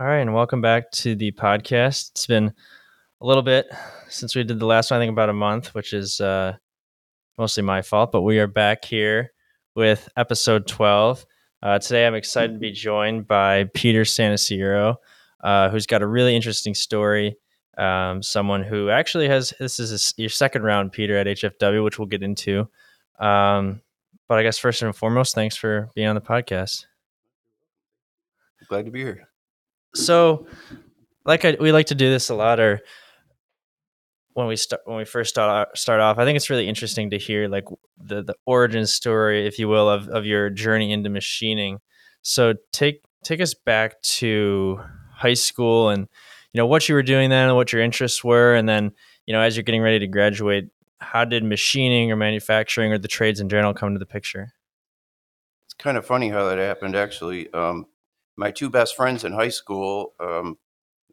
All right, and welcome back to the podcast. It's been a little bit since we did the last one, I think about a month, which is mostly my fault, but we are back here with episode 12. Today, I'm excited to be joined by Peter Santasiero, who's got a really interesting story. Someone who actually has, this is your second round, Peter, at HFW, which we'll get into. But I guess first and foremost, thanks for being on the podcast. Glad to be here. So, we like to do this a lot, or when we first start off, I think it's really interesting to hear like the origin story, if you will, of your journey into machining. So take us back to high school, and what you were doing then, and what your interests were, and then as you're getting ready to graduate, how did machining or manufacturing or the trades in general come into the picture? It's kind of funny how that happened, actually. My two best friends in high school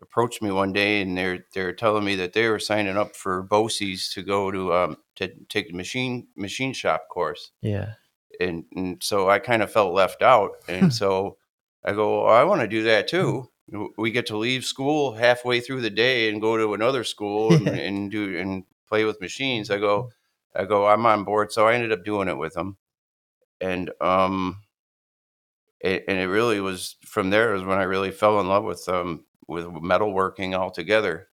approached me one day, and they're telling me that they were signing up for BOCES to go to take the machine shop course. Yeah, and so I kind of felt left out, and so I go, oh, I want to do that too. We get to leave school halfway through the day and go to another school and play with machines. I go, I'm on board, so I ended up doing it with them, and it really was from there is when I really fell in love with metalworking altogether.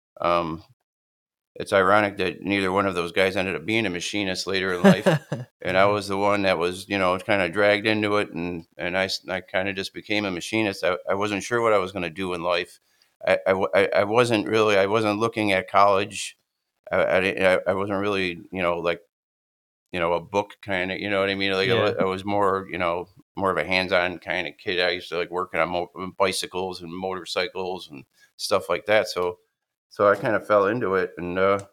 It's ironic that neither one of those guys ended up being a machinist later in life, and I was the one that was kind of dragged into it, and I kind of just became a machinist. I wasn't sure what I was going to do in life. I wasn't looking at college. I wasn't really a book kind of, what I mean? I was more of a hands-on kind of kid. I used to like working on bicycles and motorcycles and stuff like that. So I kind of fell into it, and it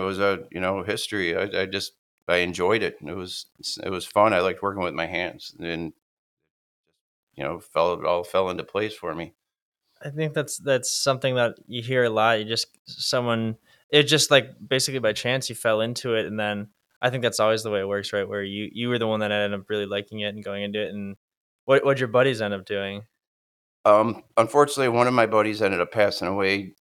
was history. I enjoyed it, and it was fun. I liked working with my hands, and it all fell into place for me. I think that's something that you hear a lot. It's just like basically by chance you fell into it, and then. I think that's always the way it works, right? Where you were the one that ended up really liking it and going into it. And what'd your buddies end up doing? Unfortunately, one of my buddies ended up passing away,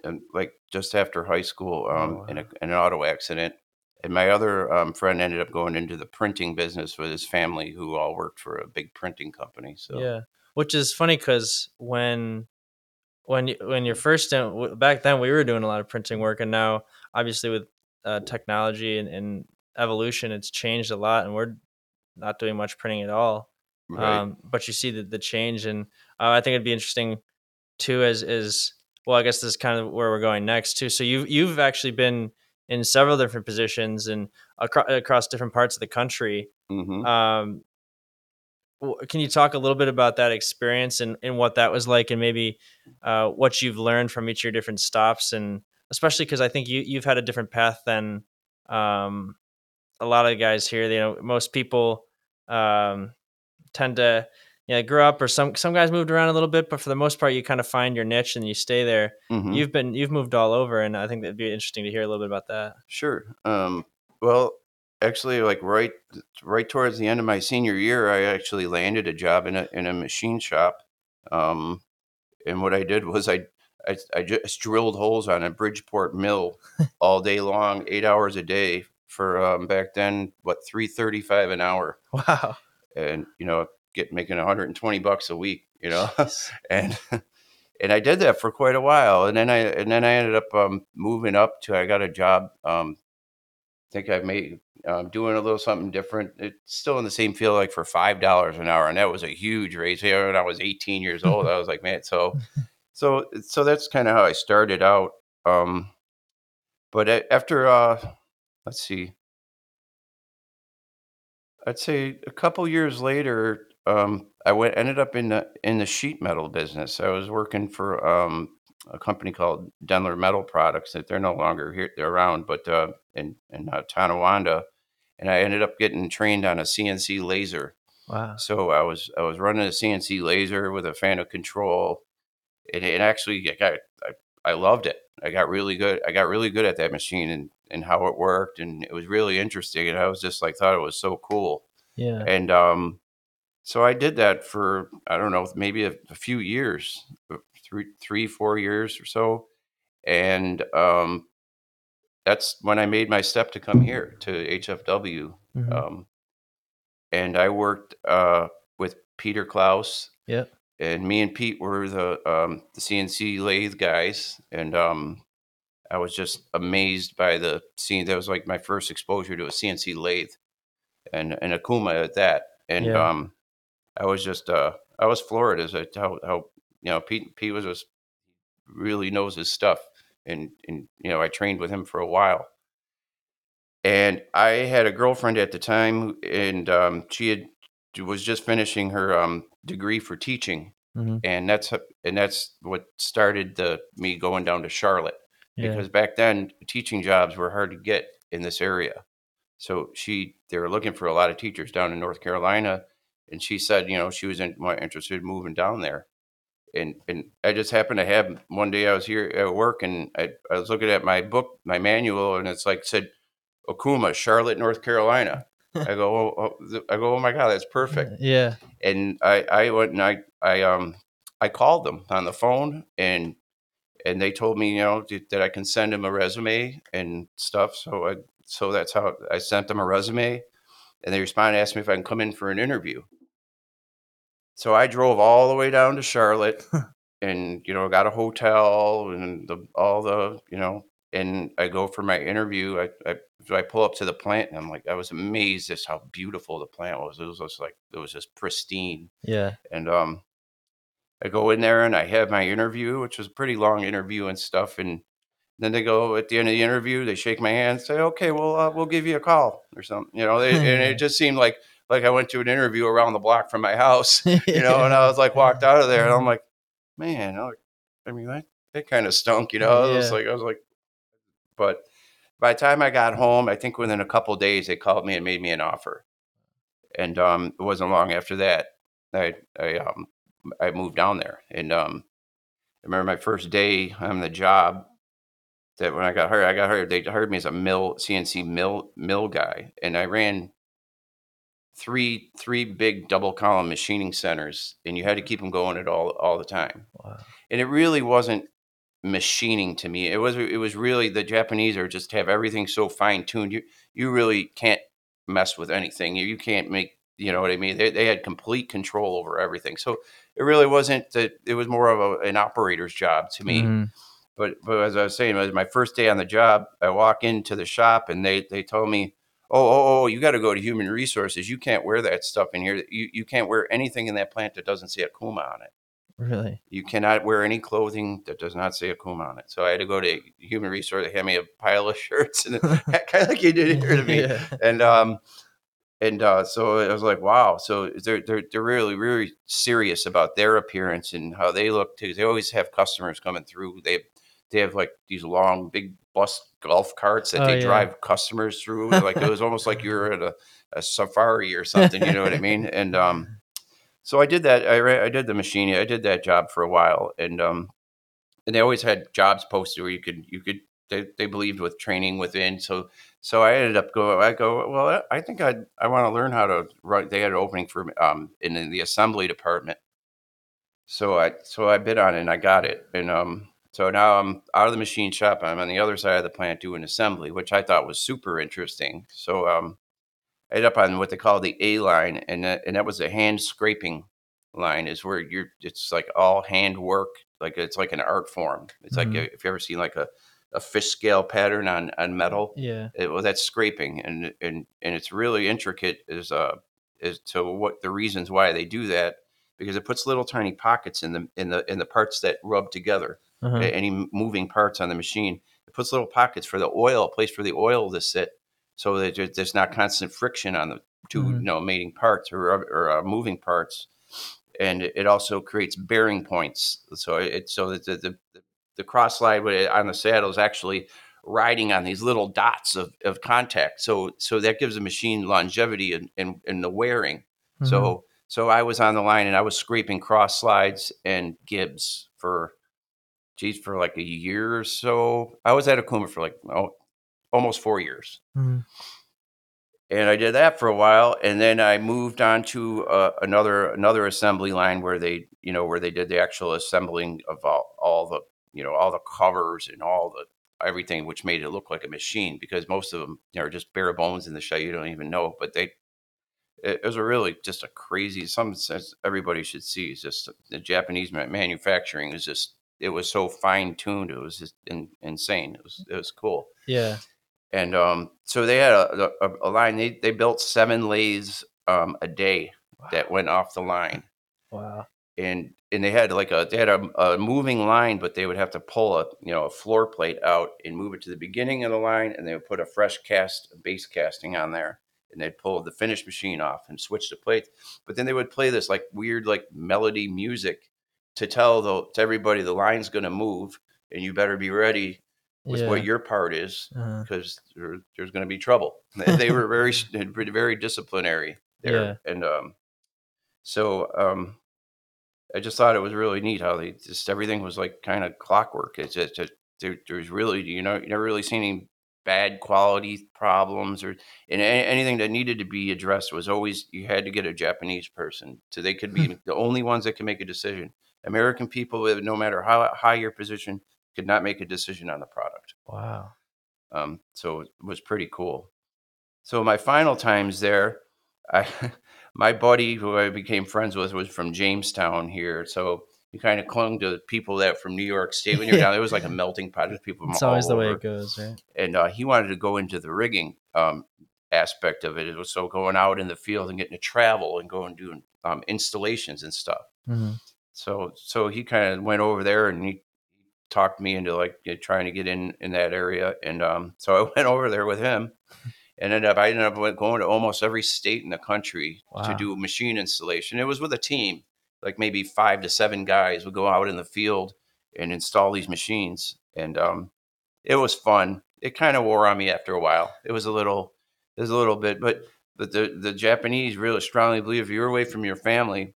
just after high school, in an auto accident. And my other friend ended up going into the printing business with his family, who all worked for a big printing company. So yeah, which is funny because when you're first in, back then we were doing a lot of printing work, and now obviously with technology and evolution, it's changed a lot, and we're not doing much printing at all, right. But you see the change, and I think it'd be interesting too, I guess this is kind of where we're going next too. So you've actually been in several different positions and across different parts of the country. Mm-hmm. Can you talk a little bit about that experience and what that was like, and maybe what you've learned from each of your different stops, and especially because I think you've had a different path than a lot of guys here. Most people tend to grow up, or some guys moved around a little bit, but for the most part, you kind of find your niche and you stay there. Mm-hmm. You've moved all over, and I think that'd be interesting to hear a little bit about that. Sure. Well, actually, like right towards the end of my senior year, I actually landed a job in a machine shop, and what I did was I just drilled holes on a Bridgeport mill all day long, 8 hours a day. For back then, $3.35 an hour. Wow! And making $120 a week. And I did that for quite a while, and then I ended up moving up to. I got a job. Doing a little something different. It's still in the same field, like for $5 an hour, and that was a huge raise. When I was 18 years old, I was like, man. So that's kind of how I started out. But after. Let's see. I'd say a couple years later, I ended up in the sheet metal business. I was working for a company called Denler Metal Products. That they're no longer here; they're around, but in Tonawanda, and I ended up getting trained on a CNC laser. Wow! So I was running a CNC laser with a Fanuc control, and actually, I loved it. I got really good at that machine and how it worked, and it was really interesting, and I was just like thought it was so cool. Yeah. And so I did that for, I don't know, maybe a few years, 3-4 years or so. And that's when I made my step to come here to HFW. Mm-hmm. And I worked with Peter Klaus. Yeah. And me and Pete were the CNC lathe guys. And I was just amazed by the scene. That was like my first exposure to a CNC lathe and Okuma at that. And yeah. I was just, I was floored as I how you know, Pete was just really knows his stuff. And, you know, I trained with him for a while. And I had a girlfriend at the time, and she was just finishing her degree for teaching. Mm-hmm. And that's what started me going down to Charlotte. Yeah. Because back then, teaching jobs were hard to get in this area. So they were looking for a lot of teachers down in North Carolina. And she said, you know, she was more interested in moving down there. And I just happened to have one day I was here at work, and I was looking at my book, my manual, and it's like said, Okuma, Charlotte, North Carolina. I go, oh my God, that's perfect. Yeah. And I went and I called them on the phone, and they told me, you know, that I can send them a resume and stuff. So that's how I sent them a resume, and they responded, asked me if I can come in for an interview. So I drove all the way down to Charlotte and, you know, got a hotel and and I go for my interview. I pull up to the plant, and I'm like, I was amazed at how beautiful the plant was. It was just like, it was just pristine. Yeah. And I go in there and I have my interview, which was a pretty long interview and stuff. And then they go at the end of the interview, they shake my hand and say, okay, well, we'll give you a call or something, you know, and it just seemed like I went to an interview around the block from my house, you know, and I was like walked out of there, and I'm like, man, that kind of stunk, you know. Yeah. I was like, but by the time I got home, I think within a couple of days they called me and made me an offer, and it wasn't long after that I moved down there, and I remember my first day on the job. That when I got hired, they hired me as a CNC mill guy, and I ran three big double column machining centers, and you had to keep them going at all the time. Wow. And it really wasn't machining to me. It was really the Japanese are just have everything so fine tuned. You really can't mess with anything. You can't make, you know what I mean? They had complete control over everything. So it really wasn't that. It was more of an operator's job to me. Mm-hmm. But as I was saying, it was my first day on the job. I walk into the shop, and they told me, Oh, you got to go to human resources. You can't wear that stuff in here. You can't wear anything in that plant that doesn't say Okuma on it. Really? You cannot wear any clothing that does not say Okuma on it. So I had to go to human resources. They hand me a pile of shirts, and kind of like you did here to me. Yeah. And so I was like, wow. So they're really, really serious about their appearance and how they look too. They always have customers coming through. They have like these long, big bus golf carts that they drive customers through. Like it was almost like you were at a safari or something, you know what I mean? And so I did that. I did the machining. I did that job for a while. And they always had jobs posted where they believed with training within. So I ended up I want to learn how to run. They had an opening for in the assembly department. So I bid on it and I got it. And, so now I'm out of the machine shop. I'm on the other side of the plant doing assembly, which I thought was super interesting. So I ended up on what they call the A line, and that was a hand scraping line, is where it's like all hand work, like it's like an art form. It's mm-hmm. like if you ever seen like a fish scale pattern on metal, yeah. That's scraping, and it's really intricate as to what the reasons why they do that, because it puts little tiny pockets in the parts that rub together. Uh-huh. Any moving parts on the machine, it puts little pockets for the oil, place for the oil to sit, so that there's not constant friction on the two mm-hmm. you know, mating parts or moving parts, and it also creates bearing points. So that the cross slide on the saddle is actually riding on these little dots of contact. So that gives the machine longevity and the wearing. Mm-hmm. So I was on the line, and I was scraping cross slides and gibs for like a year or so. I was at Okuma for like almost 4 years. Mm-hmm. And I did that for a while, and then I moved on to another assembly line where they, you know, where they did the actual assembling of all the, you know, all the covers and all the everything, which made it look like a machine, because most of them are just bare bones in the shell. You don't even know, but it was a really just a crazy. Some sense everybody should see is just the Japanese manufacturing is just, it was so fine tuned. It was just insane. It was cool. Yeah. And so they had a line. They built 7 lathes a day. Wow. That went off the line. Wow! And they had a moving line, but they would have to pull a floor plate out and move it to the beginning of the line, and they would put a fresh base casting on there, and they'd pull the finished machine off and switch the plates. But then they would play this weird melody music to tell to everybody the line's going to move, and you better be ready with what your part is, because there's going to be trouble. They were very, very disciplinary there. Yeah. And so I just thought it was really neat how they just, everything was kind of clockwork. It's just, there's really, you never really seen any bad quality problems or anything that needed to be addressed was always, you had to get a Japanese person. So they could be the only ones that could make a decision. American people, no matter how high your position, could not make a decision on the product. Wow. So it was pretty cool. So my final times there, my buddy who I became friends with was from Jamestown here. So you kind of clung to the people that from New York State when you're down. It was like a melting pot of people. It's always the way it goes, right? And he wanted to go into the rigging aspect of it. It was so going out in the field and getting to travel and going and doing installations and stuff. Mm-hmm. So he kind of went over there and he talked me into trying to get in that area. And so I went over there with him and I ended up going to almost every state in the country. Wow. To do machine installation. It was with a team, maybe 5 to 7 guys would go out in the field and install these machines. And it was fun. It kind of wore on me after a while. It was a little bit, but the Japanese really strongly believe if you're away from your family,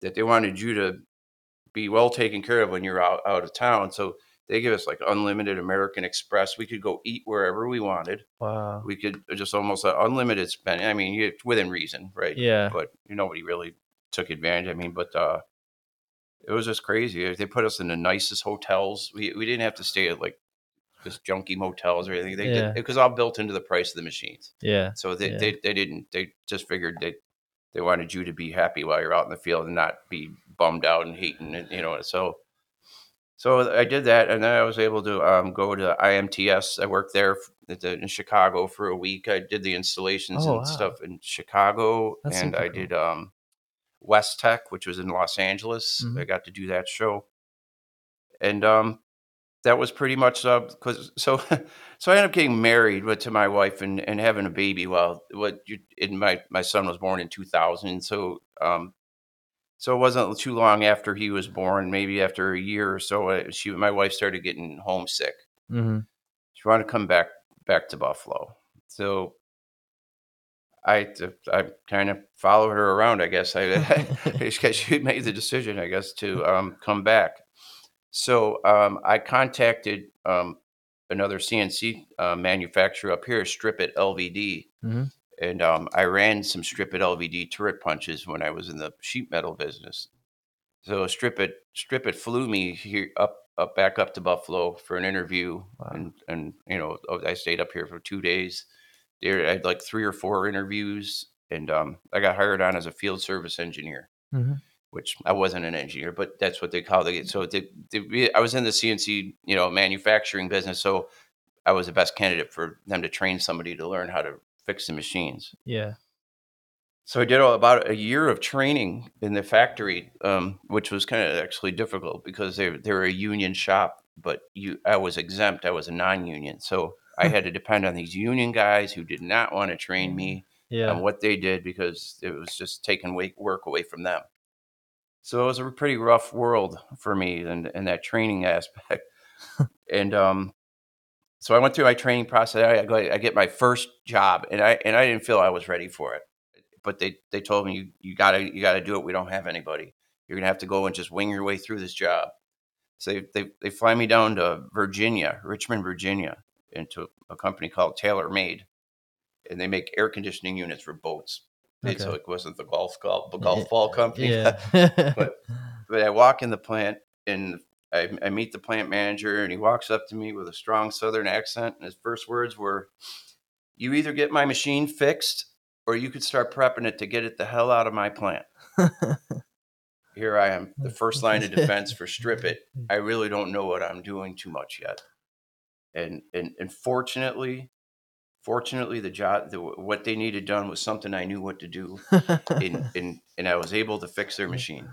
that they wanted you to be well taken care of when you're out of town. So they give us unlimited American Express. We could go eat wherever we wanted. Wow. We could just almost unlimited spending. I mean, within reason, right? Yeah. But nobody really took advantage. I mean, but it was just crazy. They put us in the nicest hotels. We didn't have to stay at just junky motels or anything. They did, it was all built into the price of the machines. Yeah. So they just figured they wanted you to be happy while you're out in the field and not be bummed out and hating it, So I did that, and then I was able to go to IMTS. I worked there in Chicago for a week. I did the installations stuff in Chicago. That's and incredible. I did West Tech, which was in Los Angeles. Mm-hmm. I got to do that show. And that was pretty much because so I ended up getting married to my wife and having a baby. My son was born in 2000, so it wasn't too long after he was born. Maybe after a year or so, my wife started getting homesick. Mm-hmm. She wanted to come back to Buffalo, so I kind of followed her around. I guess because she made the decision, I guess, to come back. So I contacted another CNC manufacturer up here, Strippit LVD. Mm-hmm. And I ran some Strippit LVD turret punches when I was in the sheet metal business. So Strippit flew me here back up to Buffalo for an interview. Wow. and I stayed up here for 2 days. There I had 3 or 4 interviews, and I got hired on as a field service engineer. Mm-hmm. Which I wasn't an engineer, but that's what they call it. So I was in the CNC, manufacturing business. So I was the best candidate for them to train somebody to learn how to fix the machines. Yeah. So I did about a year of training in the factory, which was kind of actually difficult because they were a union shop, but I was exempt. I was a non-union. So I had to depend on these union guys who did not want to train me on what they did because it was just taking work away from them. So it was a pretty rough world for me and that training aspect. And so I went through my training process. I get my first job, and I didn't feel I was ready for it. But they told me, you gotta do it. We don't have anybody. You're gonna have to go and just wing your way through this job. So they fly me down to Richmond, Virginia, into a company called Taylor Made. and they make air conditioning units for boats. Okay. So it wasn't the golf ball company. Yeah. but I walk in the plant and I meet the plant manager, and he walks up to me with a strong Southern accent. And his first words were, "You either get my machine fixed or you could start prepping it to get it the hell out of my plant." Here I am, the first line of defense for Strippit. I really don't know what I'm doing too much yet. And fortunately, the job, what they needed done was something I knew what to do, and I was able to fix their machine.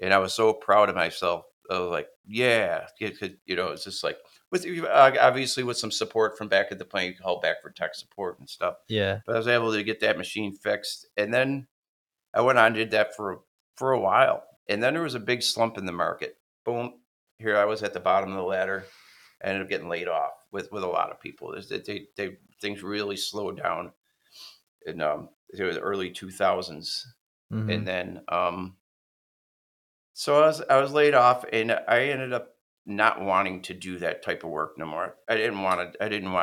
And I was so proud of myself. I was like, yeah, it's just like, with obviously with some support from back at the plant, you can call back for tech support and stuff. Yeah. But I was able to get that machine fixed. And then I went on and did that for a while. And then there was a big slump in the market. Boom. Here I was at the bottom of the ladder. I ended up getting laid off with a lot of people. Things really slowed down in the early 2000s. Mm-hmm. And then so I was laid off, and I ended up not wanting to do that type of work no more. I didn't want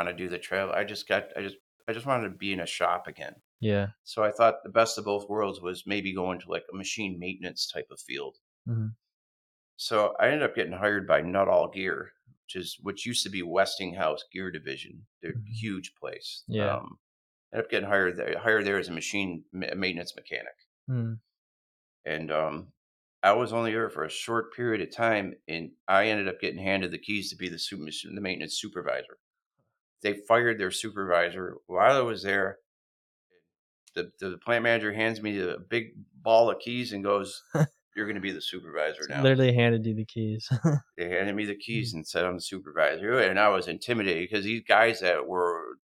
to do the trail. I just wanted to be in a shop again. Yeah. So I thought the best of both worlds was maybe go into like a machine maintenance type of field. Mm-hmm. So I ended up getting hired by Nuttall Gear, which used to be Westinghouse Gear Division. They're a huge place. Yeah. Ended up getting hired there as a machine maintenance mechanic. Mm. And I was only there for a short period of time, and I ended up getting handed the keys to be the maintenance supervisor. They fired their supervisor while I was there. The plant manager hands me a big ball of keys and goes, "You're going to be the supervisor now." Literally handed you the keys. They handed me the keys and said I'm the supervisor, and I was intimidated because these guys that were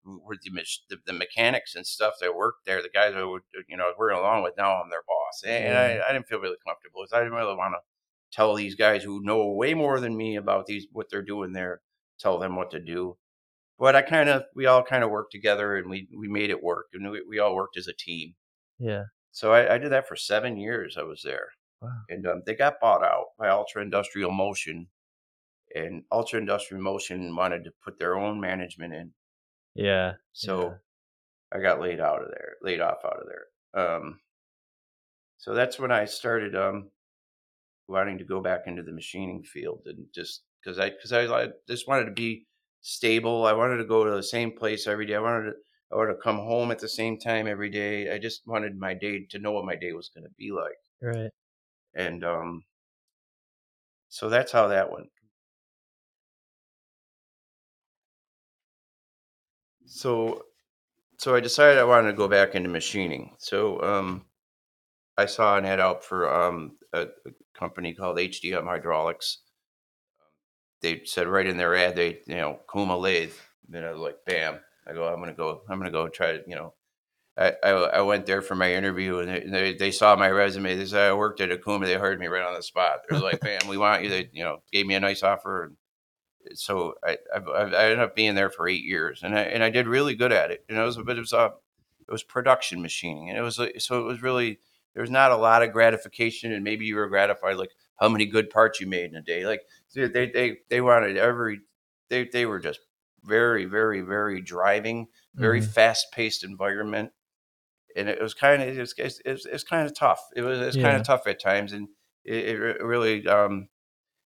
the mechanics and stuff that worked there, the guys I would working along with, now I'm their boss, and I didn't feel really comfortable because I didn't really want to tell these guys who know way more than me about what they're doing there, tell them what to do. But we all worked together, and we made it work, and we all worked as a team. Yeah. So I did that for 7 years. I was there. Wow. And they got bought out by Ultra Industrial Motion, and Ultra Industrial Motion wanted to put their own management in. Yeah. So yeah. I got laid off out of there. So that's when I started wanting to go back into the machining field, and just because I just wanted to be stable. I wanted to go to the same place every day. I wanted to come home at the same time every day. I just wanted my day to know what my day was going to be like. Right. And so that's how that went. So I decided I wanted to go back into machining. So I saw an ad out for a company called HDM Hydraulics. They said right in their ad, Kuma lathe. Then I was like, bam! I go, I'm gonna go try to, I went there for my interview, and they saw my resume. They said I worked at Okuma. They hired me right on the spot. They're like, "Man, we want you." They gave me a nice offer, and so I ended up being there for 8 years, and I did really good at it. And it was production machining, and it was really, there was not a lot of gratification, and maybe you were gratified like how many good parts you made in a day. Like they wanted they were just very, very, very driving, very fast paced environment. And it was kind of tough. It was kind of tough at times, and it really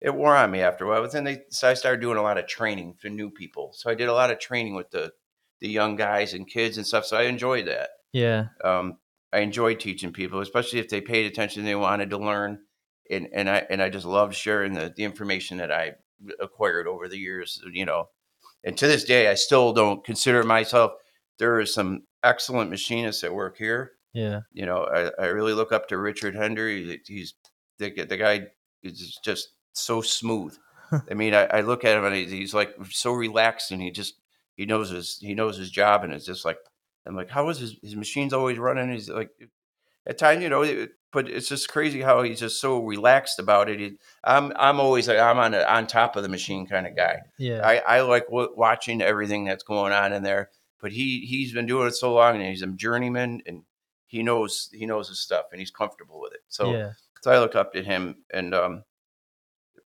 it wore on me after a while. But then I started doing a lot of training for new people. So I did a lot of training with the young guys and kids and stuff. So I enjoyed that. Yeah, I enjoyed teaching people, especially if they paid attention, they wanted to learn, and I just loved sharing the information that I acquired over the years. And to this day, I still don't consider myself. There are some excellent machinists that work here. Yeah. I really look up to Richard Hendry. He's the guy is just so smooth. I mean, I look at him and he's like so relaxed, and he knows his job, and it's just like, I'm like, how is his machine's always running? He's like, at times, but it's just crazy how he's just so relaxed about it. I'm always like, I'm on top of the machine kind of guy. Yeah. I like watching everything that's going on in there. But he's been doing it so long, and he's a journeyman, and he knows his stuff, and he's comfortable with it. So, yeah. So I look up to him, and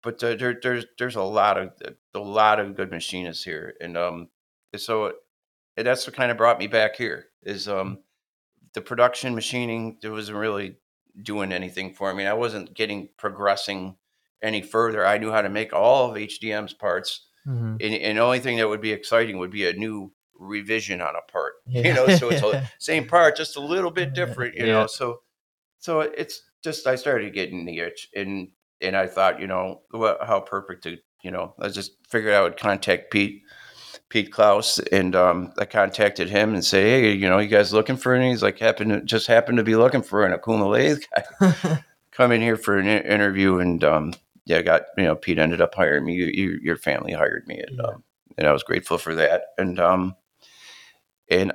but there's a lot of good machinists here, and so And that's what kind of brought me back here is the production machining. There wasn't really doing anything for me. I wasn't progressing any further. I knew how to make all of HDM's parts. Mm-hmm. And the only thing that would be exciting would be a new revision on a part, you know, so it's the same part, just a little bit different, you know? So it's just, I started getting the itch and I thought, you know, how perfect to, you know, I just figured I would contact Pete Klaus. And I contacted him and say, hey, you know, you guys looking for anything? He's like, happened to be looking for an Okuma lathe guy. Come in here for an interview. And Pete ended up hiring me. Your family hired me. And, and I was grateful for that. And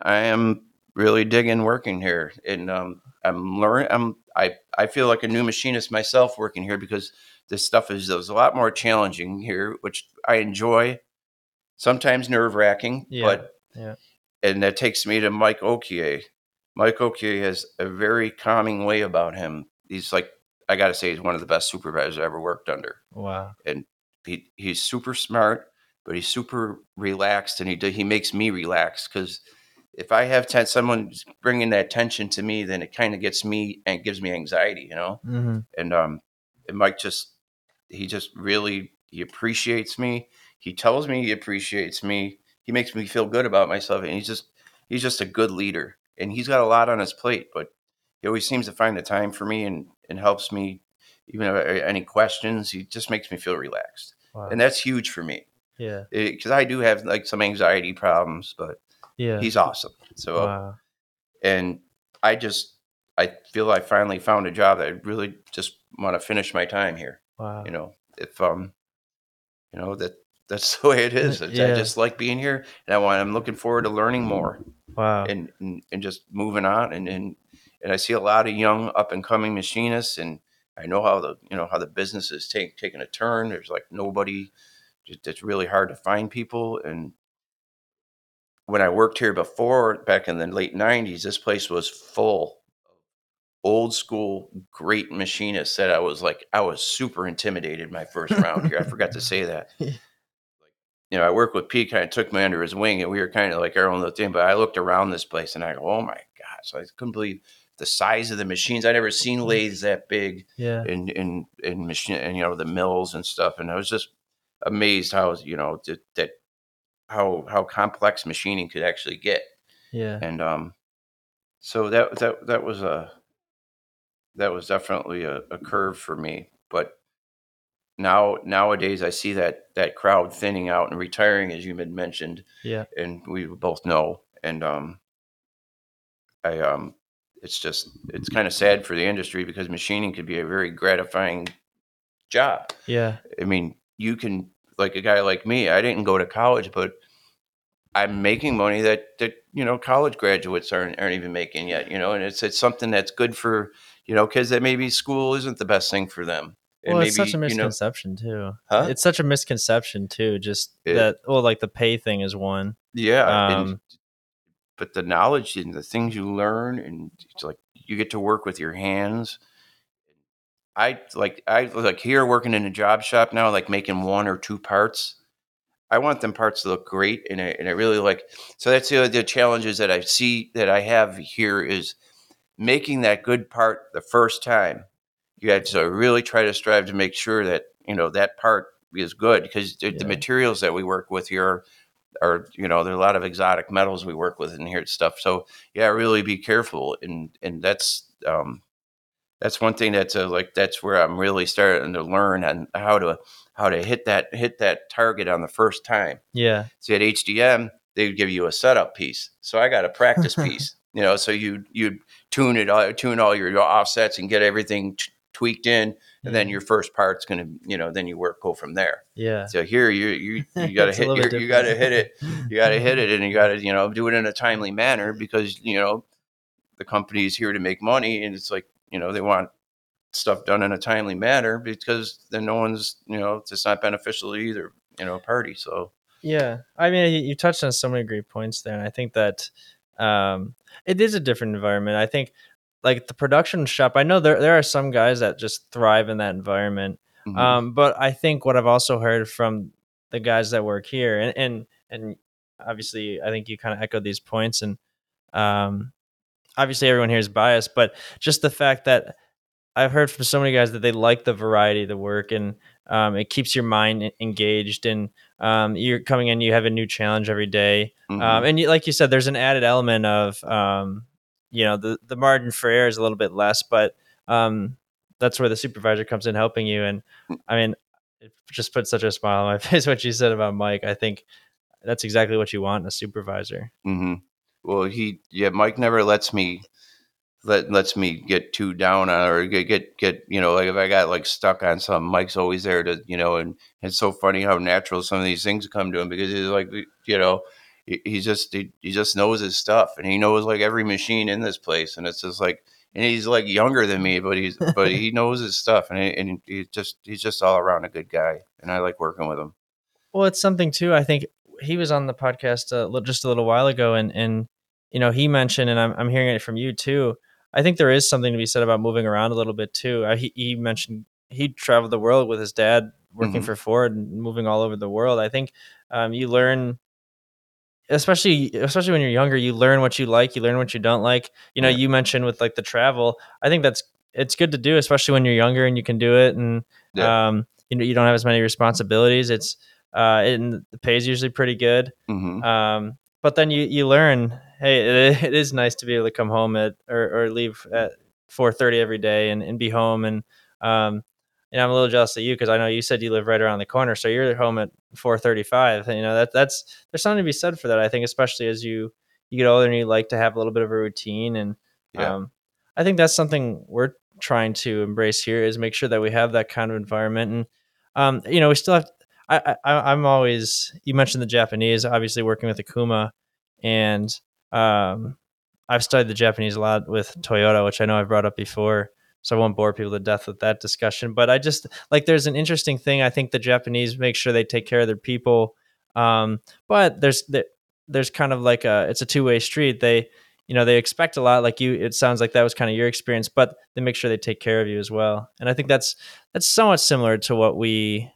I am really digging working here. And I'm learning. I feel like a new machinist myself working here because this stuff is a lot more challenging here, which I enjoy. Sometimes nerve-wracking, and that takes me to Mike Okie. Mike Okie has a very calming way about him. He's like, I got to say, he's one of the best supervisors I ever worked under. Wow. And he's super smart, but he's super relaxed, and he makes me relax because if I have someone bringing that tension to me, then it kind of gets me and gives me anxiety, you know? Mm-hmm. And Mike he appreciates me. He tells me he appreciates me. He makes me feel good about myself. And he's just a good leader. And he's got a lot on his plate, but he always seems to find the time for me and helps me. Even if any questions, he just makes me feel relaxed. Wow. And that's huge for me. Yeah. Because I do have like some anxiety problems, but he's awesome. So, wow. And I feel I finally found a job that I really just want to finish my time here. Wow. You know, if, you know, that's the way it is. I just like being here, and I'm looking forward to learning more. Wow! And just moving on, and I see a lot of young up and coming machinists, and I know how the business is taking a turn. There's like nobody. It's really hard to find people. And when I worked here before, back in the late '90s, this place was full of old school great machinists. That I was super intimidated my first round here. I forgot to say that. You know, I worked with Pete, kind of took me under his wing, and we were kind of like our own little thing. But I looked around this place, and I go, oh, my gosh. I couldn't believe the size of the machines. I never seen lathes that big and machine, and, you know, the mills and stuff. And I was just amazed how, you know, that how complex machining could actually get. Yeah. And so that was definitely a curve for me. But nowadays I see that crowd thinning out and retiring, as you had mentioned. Yeah. And we both know. And it's kind of sad for the industry because machining could be a very gratifying job. Yeah. I mean, you can, like a guy like me, I didn't go to college, but I'm making money that you know, college graduates aren't even making yet, you know, and it's something that's good for, you know, kids that maybe school isn't the best thing for them. Well, maybe, it's such a misconception, too. Huh? It's such a misconception, too. Like the pay thing is one. Yeah. But the knowledge and the things you learn, and it's like you get to work with your hands. I here working in a job shop now, like making one or two parts. I want them parts to look great. And I really like, so that's the challenges that I see that I have here is making that good part the first time. You had to really try to strive to make sure that, you know, that part is good because the materials that we work with here are, you know, there are a lot of exotic metals we work with in here and stuff. So yeah, really be careful. And that's one thing that's where I'm really starting to learn on how to hit that target on the first time. Yeah. So at HDM, they would give you a setup piece. So I got a practice piece, you know, so you'd tune all your offsets and get everything tweaked in, and then your first part's gonna, you know, then you go from there. Yeah. So here you gotta hit it, and you gotta, you know, do it in a timely manner because, you know, the company's here to make money, and it's like, you know, they want stuff done in a timely manner because then no one's, you know, it's not beneficial to either, you know, party. So yeah, I mean, you touched on so many great points there, and I think that it is a different environment. I think, like the production shop, I know there are some guys that just thrive in that environment. Mm-hmm. But I think what I've also heard from the guys that work here, and Obviously, I think you kind of echoed these points, and obviously everyone here is biased, but just the fact that I've heard from so many guys that they like the variety of the work, and it keeps your mind engaged, and you're coming in, you have a new challenge every day. Mm-hmm. And you, like you said, there's an added element of, the margin for error is a little bit less, but that's where the supervisor comes in helping you. And I mean, it just put such a smile on my face what you said about Mike. I think that's exactly what you want in a supervisor. Mm-hmm. Well, Mike never lets me get too down on or get like if I got like stuck on something, Mike's always there to and it's so funny how natural some of these things come to him, because he's like he just knows his stuff, and he knows like every machine in this place, and it's just like, and he's like younger than me, but he knows his stuff, and he's just all around a good guy, and I like working with him. Well, it's something too. I think he was on the podcast just a little while ago, and he mentioned, and I'm hearing it from you too, I think there is something to be said about moving around a little bit too. He mentioned he traveled the world with his dad working mm-hmm. for Ford and moving all over the world. I think you learn, especially when you're younger, you learn what you like, you learn what you don't like. Yeah. You mentioned with like the travel, I think it's good to do, especially when you're younger and you can do it. And yeah. You don't have as many responsibilities. It's and the pay is usually pretty good. Mm-hmm. But then you learn, hey, it is nice to be able to come home at or leave at 4:30 every day and be home. And I'm a little jealous of you, because I know you said you live right around the corner, so you're home at 4:35. That's there's something to be said for that. I think especially as you get older and you like to have a little bit of a routine. And yeah. I think that's something we're trying to embrace here, is make sure that we have that kind of environment. And we still have. I'm always. You mentioned the Japanese, obviously working with Okuma, and I've studied the Japanese a lot with Toyota, which I know I've brought up before, so I won't bore people to death with that discussion. But I just like, there's an interesting thing. I think the Japanese make sure they take care of their people, but there's kind of like it's a two-way street. They they expect a lot, like you. It sounds like that was kind of your experience, but they make sure they take care of you as well. And I think that's somewhat similar to what we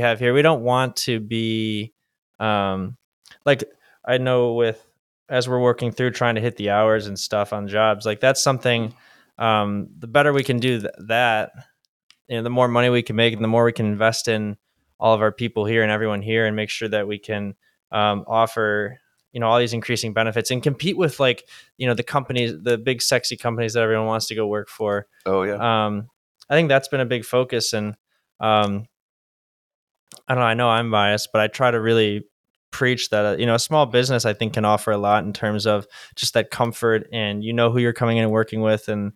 have here. We don't want to be like, I know with, as we're working through trying to hit the hours and stuff on jobs, like that's something, the better we can do that, the more money we can make and the more we can invest in all of our people here and everyone here, and make sure that we can offer, all these increasing benefits and compete with like, the companies, the big sexy companies that everyone wants to go work for. Oh yeah. I think that's been a big focus, and I don't know, I know I'm biased, but I try to really preach that, a small business I think can offer a lot in terms of just that comfort, and who you're coming in and working with. And,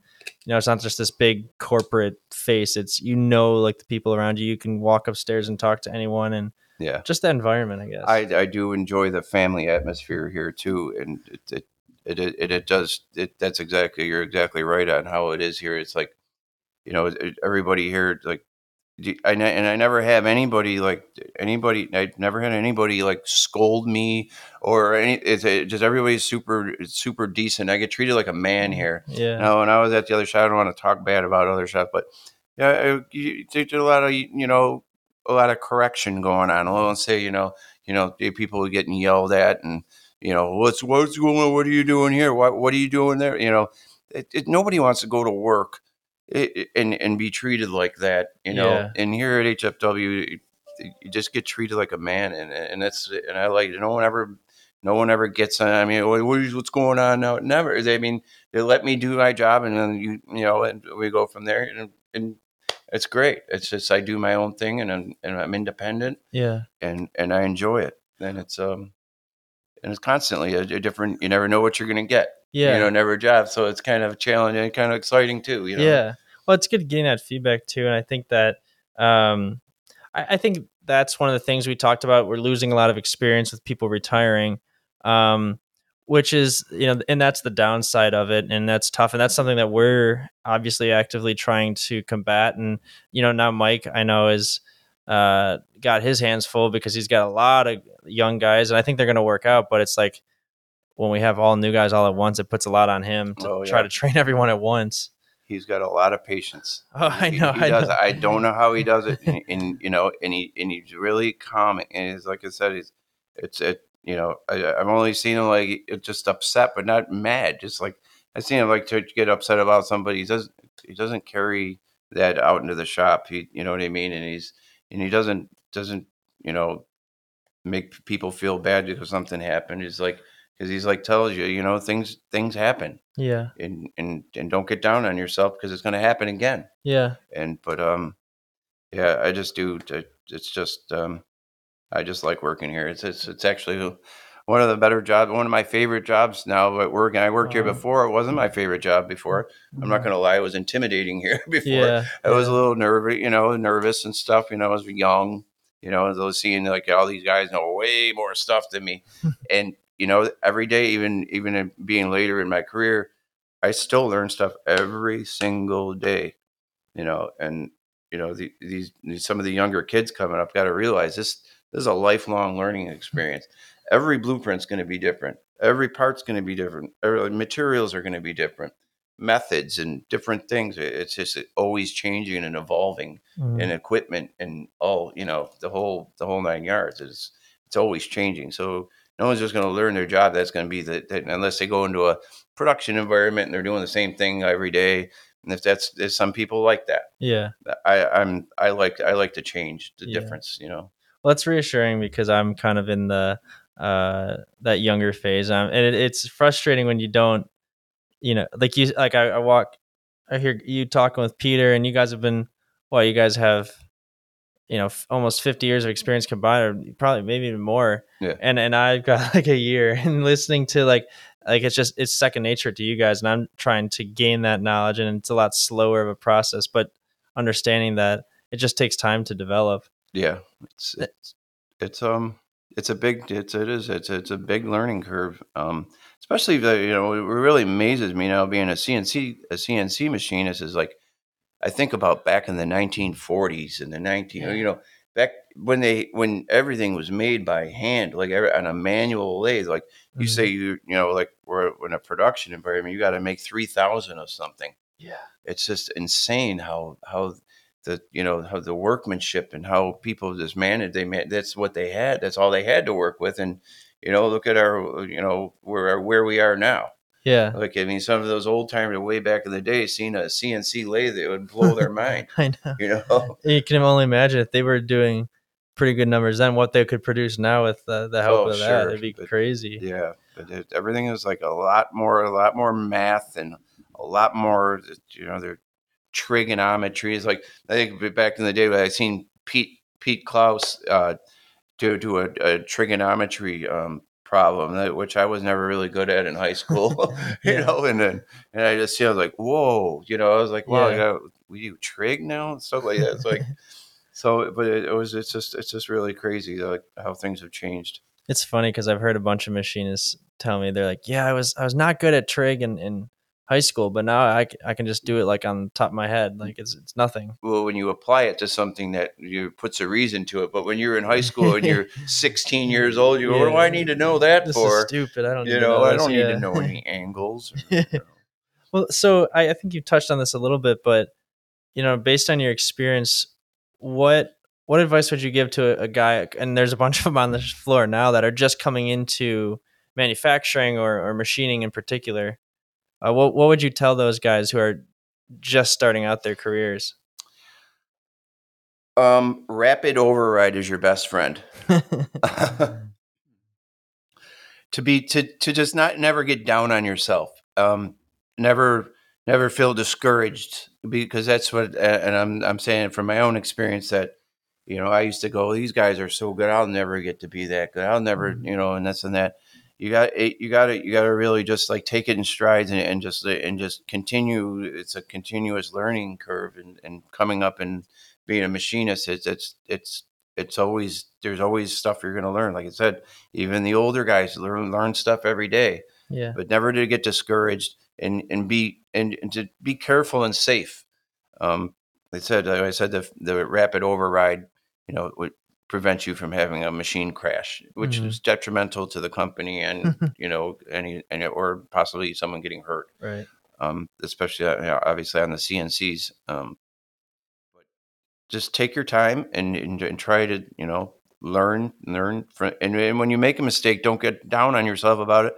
it's not just this big corporate face. It's, like the people around you can walk upstairs and talk to anyone, and yeah, just the environment, I guess. I do enjoy the family atmosphere here too. And it does, that's exactly, you're exactly right on how it is here. It's like, everybody here, like, I never had anybody like scold me or just everybody's super, super decent. I get treated like a man here. Yeah. Now, when I was at the other shop, I don't want to talk bad about other shop, but yeah, there's a lot of correction going on. I won't say, people getting yelled at and, what's going on? What are you doing here? What are you doing there? Nobody wants to go to work and be treated like that, yeah. And here at HFW, you just get treated like a man, and that's, and I like, no one ever gets on. I mean, what's going on now? Never. They let me do my job, and then and we go from there, and it's great. It's just I do my own thing, and I'm independent. Yeah, and I enjoy it, and it's constantly a different. You never know what you're gonna get. Yeah. Never job. So it's kind of challenging and kind of exciting too, Yeah. Well, it's good getting that feedback too. And I think that, I think that's one of the things we talked about. We're losing a lot of experience with people retiring, which is, and that's the downside of it. And that's tough. And that's something that we're obviously actively trying to combat. And, now Mike, I know is, got his hands full because he's got a lot of young guys, and I think they're going to work out, but it's like, when we have all new guys all at once, it puts a lot on him to try to train everyone at once. He's got a lot of patience. Oh, I know. I don't know how he does it. And he's really calm. And he's, like I said, it's You know, I've only seen him like just upset, but not mad. Just like I've seen him like to get upset about somebody. He doesn't carry that out into the shop. He, you know what I mean? And he doesn't you know, make people feel bad because something happened. He's like, because he's like tells you, you know, things happen. Yeah. And don't get down on yourself because it's going to happen again. Yeah. And but yeah, I just do. It's just I just like working here. It's actually one of the better jobs, one of my favorite jobs now at work. And I worked here before. It wasn't my favorite job before. I'm not going to lie. It was intimidating here before. Yeah, I was a little nervous and stuff. You know, I was young. You know, I was seeing like all these guys know way more stuff than me. And, you know, every day, even being later in my career, I still learn stuff every single day, you know. And, you know, some of the younger kids coming up got to realize this is a lifelong learning experience. Every blueprint's going to be different. Every part's going to be different. Every materials are going to be different. Methods and different things. It's just always changing and evolving, and equipment and all, you know, the whole nine yards. It's always changing. So no one's just going to learn their job. That's going to be unless they go into a production environment and they're doing the same thing every day. And if there's some people like that. Yeah. I like to change the difference, you know. Well, that's reassuring because I'm kind of in the that younger phase. And it's frustrating when you don't, you know, like you, like I hear you talking with Peter, and you guys have been, well, you guys have, you know, almost 50 years of experience combined, or probably maybe even more. Yeah. And I've got like a year, and listening to like, it's just, it's second nature to you guys. And I'm trying to gain that knowledge, and it's a lot slower of a process, but understanding that it just takes time to develop. Yeah. It's a big learning curve. Especially the, you know, it really amazes me now being a CNC machinist is like, I think about back in the 1940s and you know, back when everything was made by hand, like on a manual lathe, like you say, you know, like we're in a production environment, you got to make 3,000 of something. Yeah. It's just insane how the, you know, how the workmanship and how people just managed, that's what they had. That's all they had to work with. And, you know, look at our, you know, where we are now. Yeah. Like, I mean, some of those old timers way back in the day, seeing a CNC lathe, it would blow their mind. I know. You know, you can only imagine if they were doing pretty good numbers then what they could produce now with the help of that. It'd be crazy. Yeah. But everything is like a lot more math and a lot more, you know, their trigonometry is like, I think back in the day when I seen Pete Klaus, do a trigonometry problem, which I was never really good at in high school, you know, and I just, you know, like, whoa, you know, I was like, wow, we do trig now and stuff like that. It's like, so, but it's just really crazy, like how things have changed. It's funny because I've heard a bunch of machinists tell me they're like, yeah, I was not good at trig in high school, but now I can just do it like on the top of my head, like it's nothing. Well, when you apply it to something that you puts a reason to it, but when you're in high school and you're 16 years old, you go, what do I need to know that this for? Is stupid. I don't. You know, I don't need to know any angles. Or, you know. Well, so I think you touched on this a little bit, but you know, based on your experience, what advice would you give to a guy? And there's a bunch of them on the floor now that are just coming into manufacturing or machining in particular. What would you tell those guys who are just starting out their careers? Rapid override is your best friend. To just never get down on yourself. Never feel discouraged, because that's what. And I'm saying it from my own experience that, you know, I used to go, these guys are so good, I'll never get to be that good. I'll never, you know, and this and that. You got to really just like take it in strides and just continue. It's a continuous learning curve and coming up and being a machinist. It's always, there's always stuff you're going to learn. Like I said, even the older guys learn stuff every day. Yeah. But never to get discouraged and to be careful and safe. I said the rapid override, you know, would prevent you from having a machine crash, which is detrimental to the company and, you know, or possibly someone getting hurt. Right. Especially, you know, obviously on the CNCs. But just take your time and try to, you know, learn from, and when you make a mistake, don't get down on yourself about it,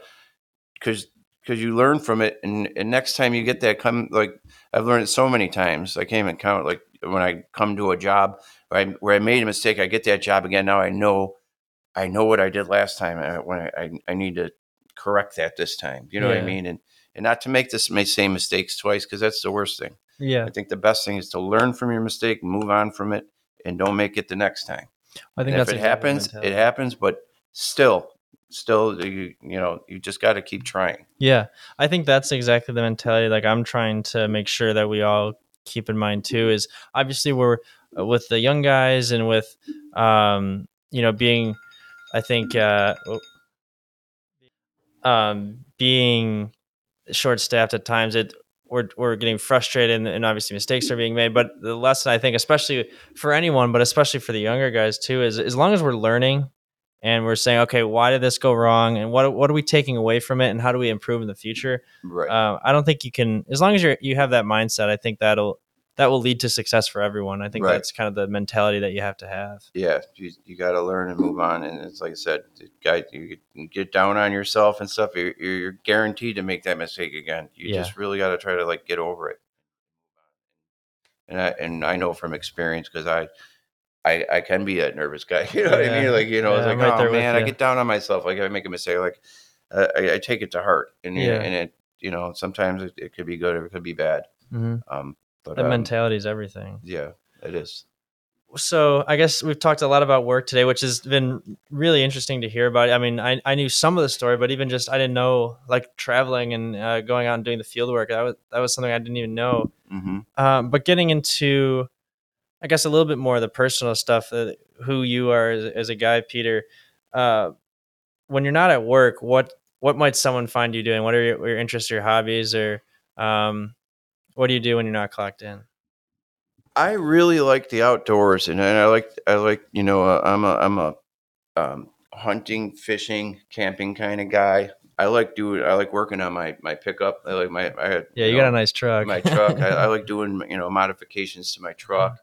because you learn from it, and next time you get that, come, like I've learned it so many times, I can't even count. Like when I come to a job where I made a mistake, I get that job again. Now I know what I did last time. I need to correct that this time. You know what I mean? And not to make the same mistakes twice, because that's the worst thing. Yeah, I think the best thing is to learn from your mistake, move on from it, and don't make it the next time. I think that's if it happens, but still, you just got to keep trying. Yeah, I think that's exactly the mentality. Like I'm trying to make sure that we all keep in mind too. Is obviously we're with the young guys and with being, I think, being short-staffed at times. We're getting frustrated and obviously mistakes are being made. But the lesson, I think, especially for anyone, but especially for the younger guys too, is as long as we're learning and we're saying, okay, why did this go wrong? And what are we taking away from it? And how do we improve in the future? Right. I don't think you can, as long as you have that mindset, I think that will lead to success for everyone. I think that's kind of the mentality that you have to have. Yeah. You got to learn and move on. And it's like I said, you get down on yourself and stuff. You're guaranteed to make that mistake again. You just really got to try to like get over it. And I know from experience, cause I can be that nervous guy. You know what I mean? Like, it's like, oh man, I get down on myself. Like I make a mistake, like I take it to heart and it, sometimes it could be good or it could be bad. Mm-hmm. But the mentality is everything. Yeah, it is. So I guess we've talked a lot about work today, which has been really interesting to hear about. I mean, I knew some of the story, but even just I didn't know, like traveling and going out and doing the field work. That was something I didn't even know. Mm-hmm. But getting into, I guess, a little bit more of the personal stuff, who you are as a guy, Peter. When you're not at work, what might someone find you doing? What are your interests, your hobbies, or what do you do when you're not clocked in? I really like the outdoors, and I like I'm a hunting, fishing, camping kind of guy. I like working on my pickup. I like my got a nice truck. My truck. I like doing modifications to my truck.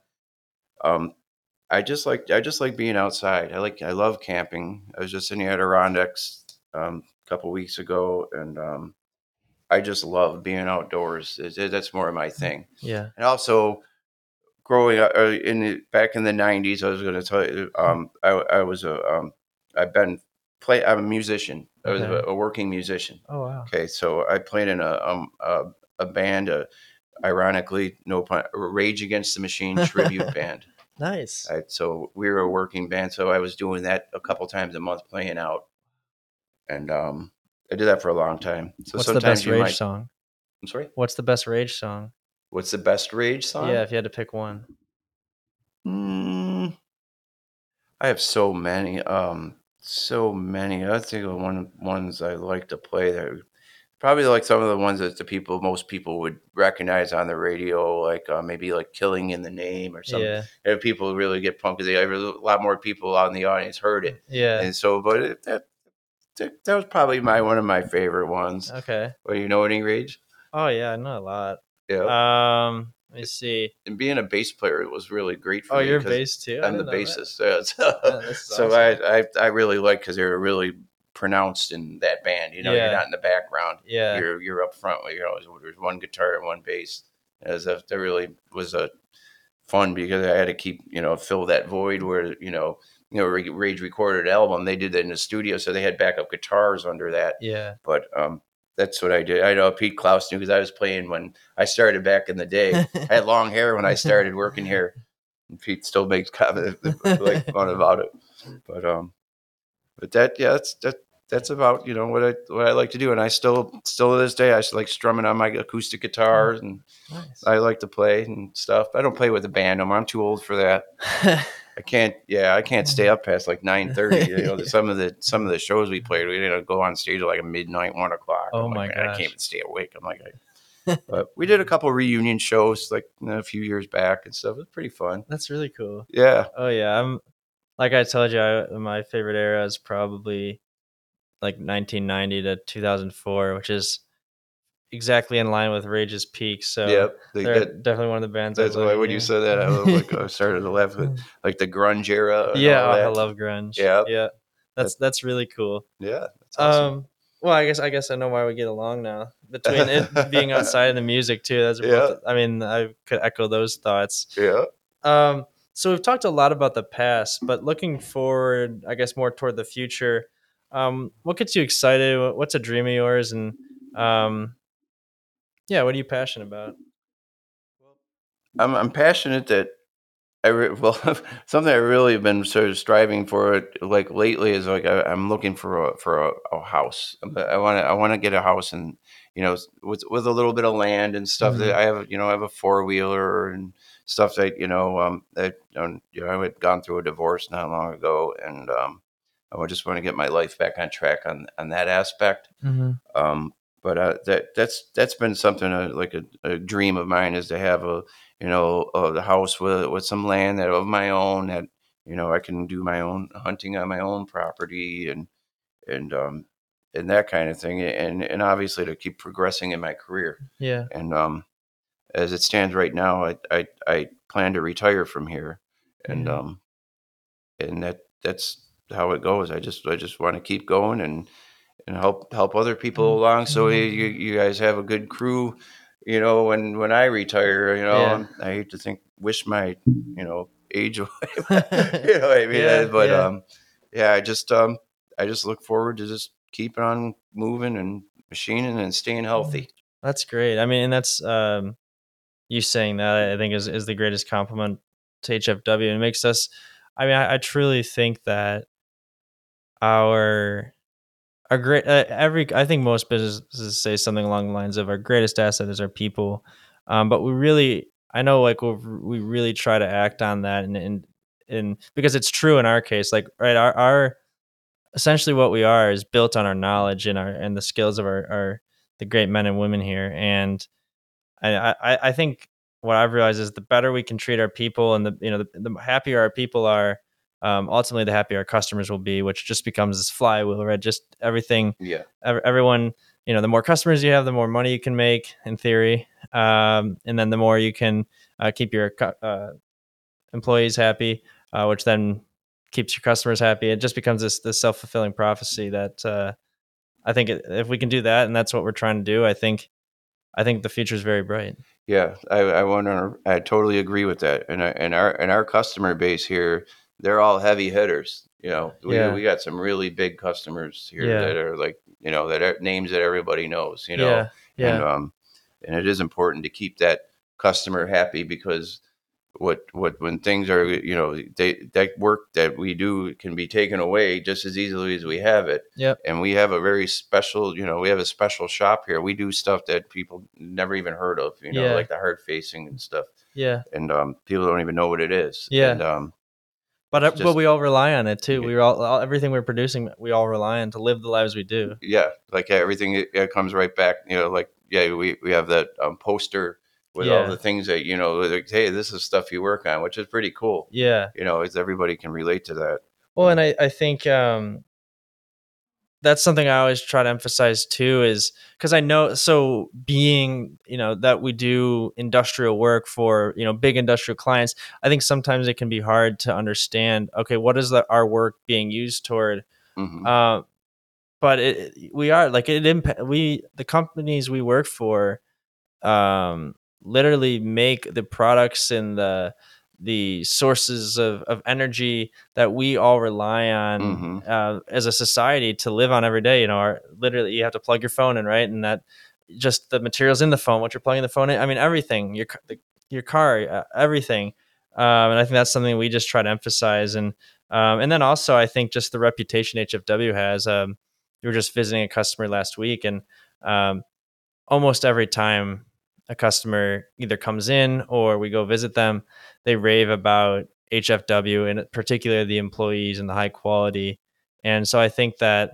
I just like being outside. I love camping. I was just in the Adirondacks a couple weeks ago, and I just love being outdoors. That's more of my thing. Yeah. And also growing up back in the 90s, I was going to tell you, I'm a musician. Okay. I was a working musician. Oh, wow. Okay. So I played in a band, ironically, no pun, Rage Against the Machine tribute band. Nice. So we were a working band. So I was doing that a couple times a month, playing out. And, I did that for a long time. So what's the best Rage song? I'm sorry? What's the best Rage song? Yeah, if you had to pick one. I have so many. I think the ones I like to play that probably like some of the ones that most people would recognize on the radio, like maybe like "Killing in the Name" or something. Yeah. And people really get pumped because a lot more people out in the audience heard it. Yeah. And so, that was probably one of my favorite ones. Okay. Well, you know any Rage? Oh yeah, I know a lot. Yeah. Let me see. And being a bass player was really great for me. Oh, you're a bass too? I'm the bassist. Yeah, so awesome. I really like, because they're really pronounced in that band. You're not in the background. Yeah. You're up front. There's one guitar and one bass. That really was fun, because I had to keep fill that void where Rage recorded an album. They did that in the studio, so they had backup guitars under that. Yeah. But that's what I did. I know Pete Klaus knew, because I was playing when I started back in the day. I had long hair when I started working here. And Pete still makes comments like fun about it. But that's about what I like to do. And I still to this day, I like strumming on my acoustic guitars, and nice. I like to play and stuff. I don't play with a band anymore. I'm too old for that. I can't stay up past like 9:30. Some of the shows we played, we didn't go on stage at like midnight, 1 o'clock. Oh my god! I can't even stay awake. But we did a couple of reunion shows like a few years back and stuff. It was pretty fun. That's really cool. Yeah. Oh yeah. I'm like I told you, my favorite era is probably like 1990 to 2004, which is exactly in line with Rage's peak. So yep, they're definitely one of the bands. That's why when you said that, I was like, I started to laugh with like the grunge era. Yeah, I love grunge. Yeah, yeah, that's really cool. Yeah, that's awesome. Well, I guess I know why we get along now. Between it being outside and the music too. That's both, I mean, I could echo those thoughts. Yeah. So we've talked a lot about the past, but looking forward, I guess more toward the future. What gets you excited? What's a dream of yours? And what are you passionate about? I'm passionate that something I really have been sort of striving for, like lately, is like I'm looking for a house. I want to get a house, and you know, with a little bit of land and stuff. Mm-hmm. That I have a 4-wheeler and stuff that I had gone through a divorce not long ago, and I just want to get my life back on track on that aspect. Mm-hmm. But that's been something like a dream of mine, is to have the house with some land that of my own, that, you know, I can do my own hunting on my own property and that kind of thing. And obviously to keep progressing in my career. Yeah. And, as it stands right now, I plan to retire from here, and, mm-hmm. And that's how it goes. I just want to keep going and help other people along. So you guys have a good crew, you know, when I retire, you know, yeah. I hate to wish my, you know, age away, you know what I mean? Yeah, but, yeah. I just look forward to just keeping on moving and machining and staying healthy. That's great. I mean, and that's, you saying that, I think is the greatest compliment to HFW. And it makes us, I mean, I truly think that our great I think most businesses say something along the lines of our greatest asset is our people, but we really, I know, like we really try to act on that, and because it's true in our case, like right, our essentially what we are is built on our knowledge and the skills of the great men and women here, and I think what I've realized is the better we can treat our people, and the happier our people are. Ultimately, the happier our customers will be, which just becomes this flywheel, right? Just everything. Yeah. Everyone, you know, the more customers you have, the more money you can make, in theory, and then the more you can keep your employees happy, which then keeps your customers happy. It just becomes this self-fulfilling prophecy that I think if we can do that, and that's what we're trying to do, I think the future is very bright. Yeah, I totally agree with that, and our customer base here. They're all heavy hitters, you know. We got some really big customers here that are like, you know, that are names that everybody knows, you know. Yeah. Yeah. And it is important to keep that customer happy, because when things are, you know, that work that we do can be taken away just as easily as we have it. Yep. And we have a very special, you know, we have a special shop here. We do stuff that people never even heard of, you know, like the hard facing and stuff. Yeah. And people don't even know what it is. Yeah. And, But we all rely on it too. Yeah. We all everything we're producing, we all rely on to live the lives we do. Yeah, like everything it comes right back. You know, like we have that poster with all the things that, you know, like, hey, this is stuff you work on, which is pretty cool. Yeah, you know, it's everybody can relate to that. Well, and I think that's something I always try to emphasize too, is because I know, so being, you know, that we do industrial work for, you know, big industrial clients, I think sometimes it can be hard to understand, okay, what is our work being used toward? Mm-hmm. But we are like, the companies we work for literally make the products and the sources of energy that we all rely on, mm-hmm. As a society to live on every day. You know, literally you have to plug your phone in, right? And that just the materials in the phone, what you're plugging the phone in, I mean, everything, your car, everything. And I think that's something we just try to emphasize. And then also I think just the reputation HFW has, we were just visiting a customer last week, and almost every time a customer either comes in or we go visit them, they rave about HFW, and particularly the employees and the high quality. And so I think that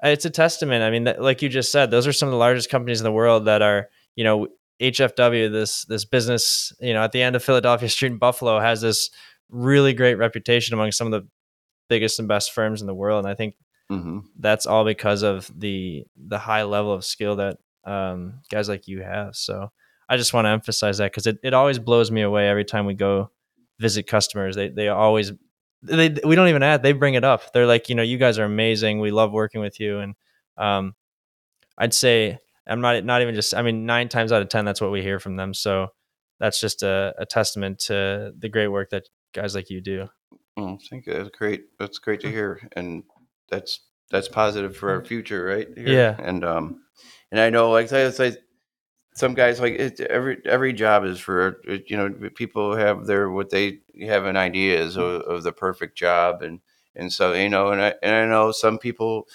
it's a testament. I mean, like you just said, those are some of the largest companies in the world that are, you know, HFW, this business, you know, at the end of Philadelphia Street in Buffalo, has this really great reputation among some of the biggest and best firms in the world. And I think mm-hmm. that's all because of the high level of skill that guys like you have. So I just want to emphasize that, because it always blows me away every time we go visit customers. We don't even add, they bring it up. They're like, you know, you guys are amazing. We love working with you. And I'd say, I'm not even just, I mean, 9 times out of 10, that's what we hear from them. So that's just a testament to the great work that guys like you do. Well, I think that's great. That's great to hear. And that's positive for our future, right? Here. Yeah. And I know, like I said, some guys, like every job is for, you know, people have what they have an idea is of the perfect job. And so, you know, and I know some people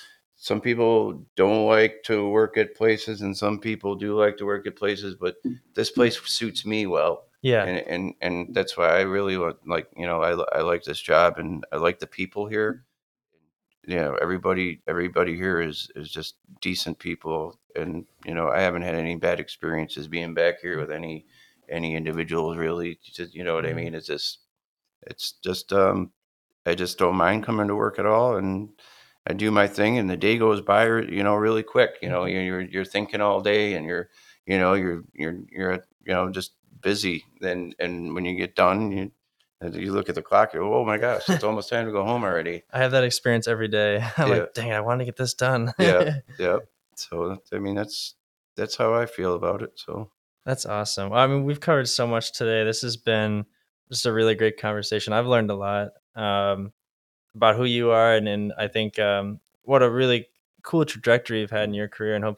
don't like to work at places, and some people do like to work at places, but this place suits me well. Yeah. And that's why I really like, you know, I like this job, and I like the people here. You know, everybody here is just decent people. And, you know, I haven't had any bad experiences being back here with any individuals, really. You know what I mean? It's just, I just don't mind coming to work at all. And I do my thing, and the day goes by, you know, really quick. You know, you're thinking all day, and you're just busy. Then, and when you get done, you look at the clock, you go, oh my gosh, it's almost time to go home already. I have that experience every day. I'm like, dang it, I want to get this done. Yeah. So, I mean, that's how I feel about it. So that's awesome. I mean, we've covered so much today. This has been just a really great conversation. I've learned a lot about who you are. And I think what a really cool trajectory you've had in your career, and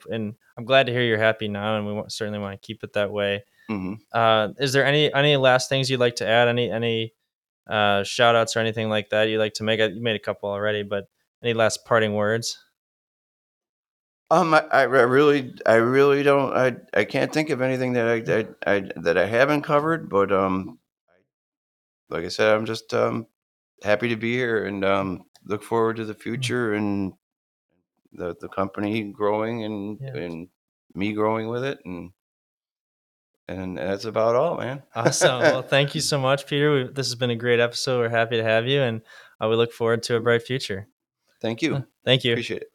I'm glad to hear you're happy now. And we certainly want to keep it that way. Mm-hmm. Is there any last things you'd like to add? Any shout outs or anything like that you'd like to make? You made a couple already, but any last parting words? I really don't. I can't think of anything that I haven't covered. But like I said, I'm just happy to be here, and look forward to the future and the company growing and me growing with it. And that's about all, man. Awesome. Well, thank you so much, Peter. This has been a great episode. We're happy to have you, and we look forward to a bright future. Thank you. Appreciate it.